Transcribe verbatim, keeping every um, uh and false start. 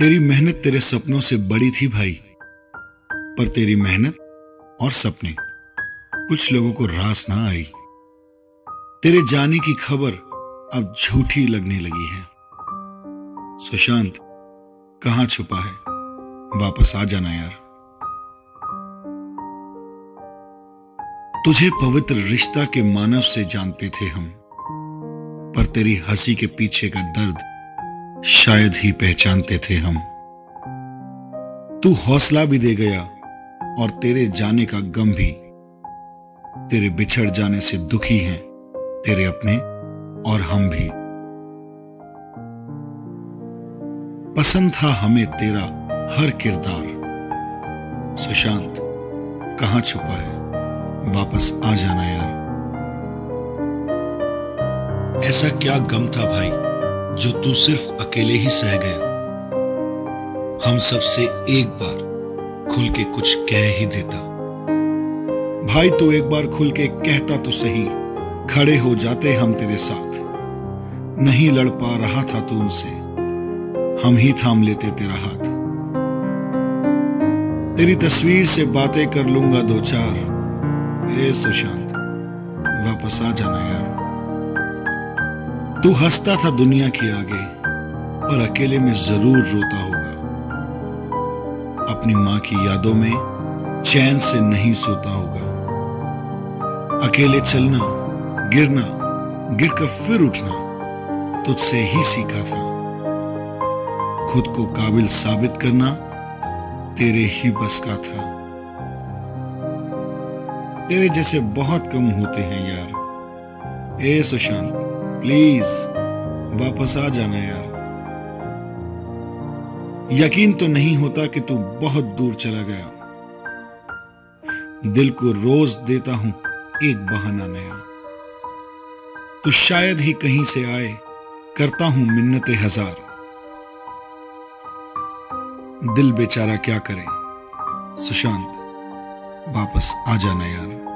तेरी मेहनत तेरे सपनों से बड़ी थी भाई, पर तेरी मेहनत और सपने कुछ लोगों को रास ना आई। तेरे जाने की खबर अब झूठी लगने लगी है। सुशांत कहां छुपा है, वापस आ जाना यार। तुझे पवित्र रिश्ता के मानव से जानते थे हम, पर तेरी हंसी के पीछे का दर्द शायद ही पहचानते थे हम। तू हौसला भी दे गया और तेरे जाने का गम भी। तेरे बिछड़ जाने से दुखी हैं तेरे अपने और हम भी। पसंद था हमें तेरा हर किरदार। सुशांत कहां छुपा है, वापस आ जाना यार। ऐसा क्या गम था भाई जो तू सिर्फ अकेले ही सह गया। हम सबसे एक बार खुल के कुछ कह ही देता भाई। तू एक बार खुल के कहता तो सही, खड़े हो जाते हम तेरे साथ। नहीं लड़ पा रहा था तू उनसे, हम ही थाम लेते तेरा हाथ। तेरी तस्वीर से बातें कर लूंगा दो चार। ए सुशांत वापस आ जाना यार। तू हंसता था दुनिया के आगे, पर अकेले में जरूर रोता होगा। अपनी मां की यादों में चैन से नहीं सोता होगा। अकेले चलना, गिरना, गिरकर फिर उठना तुझसे ही सीखा था। खुद को काबिल साबित करना तेरे ही बस का था। तेरे जैसे बहुत कम होते हैं यार। ए सुशांत प्लीज वापस आ जाना यार। यकीन तो नहीं होता कि तू बहुत दूर चला गया। दिल को रोज देता हूं एक बहाना नया। तू शायद ही कहीं से आए, करता हूं मिन्नते हजार। दिल बेचारा क्या करे, सुशांत वापस आ जाना यार।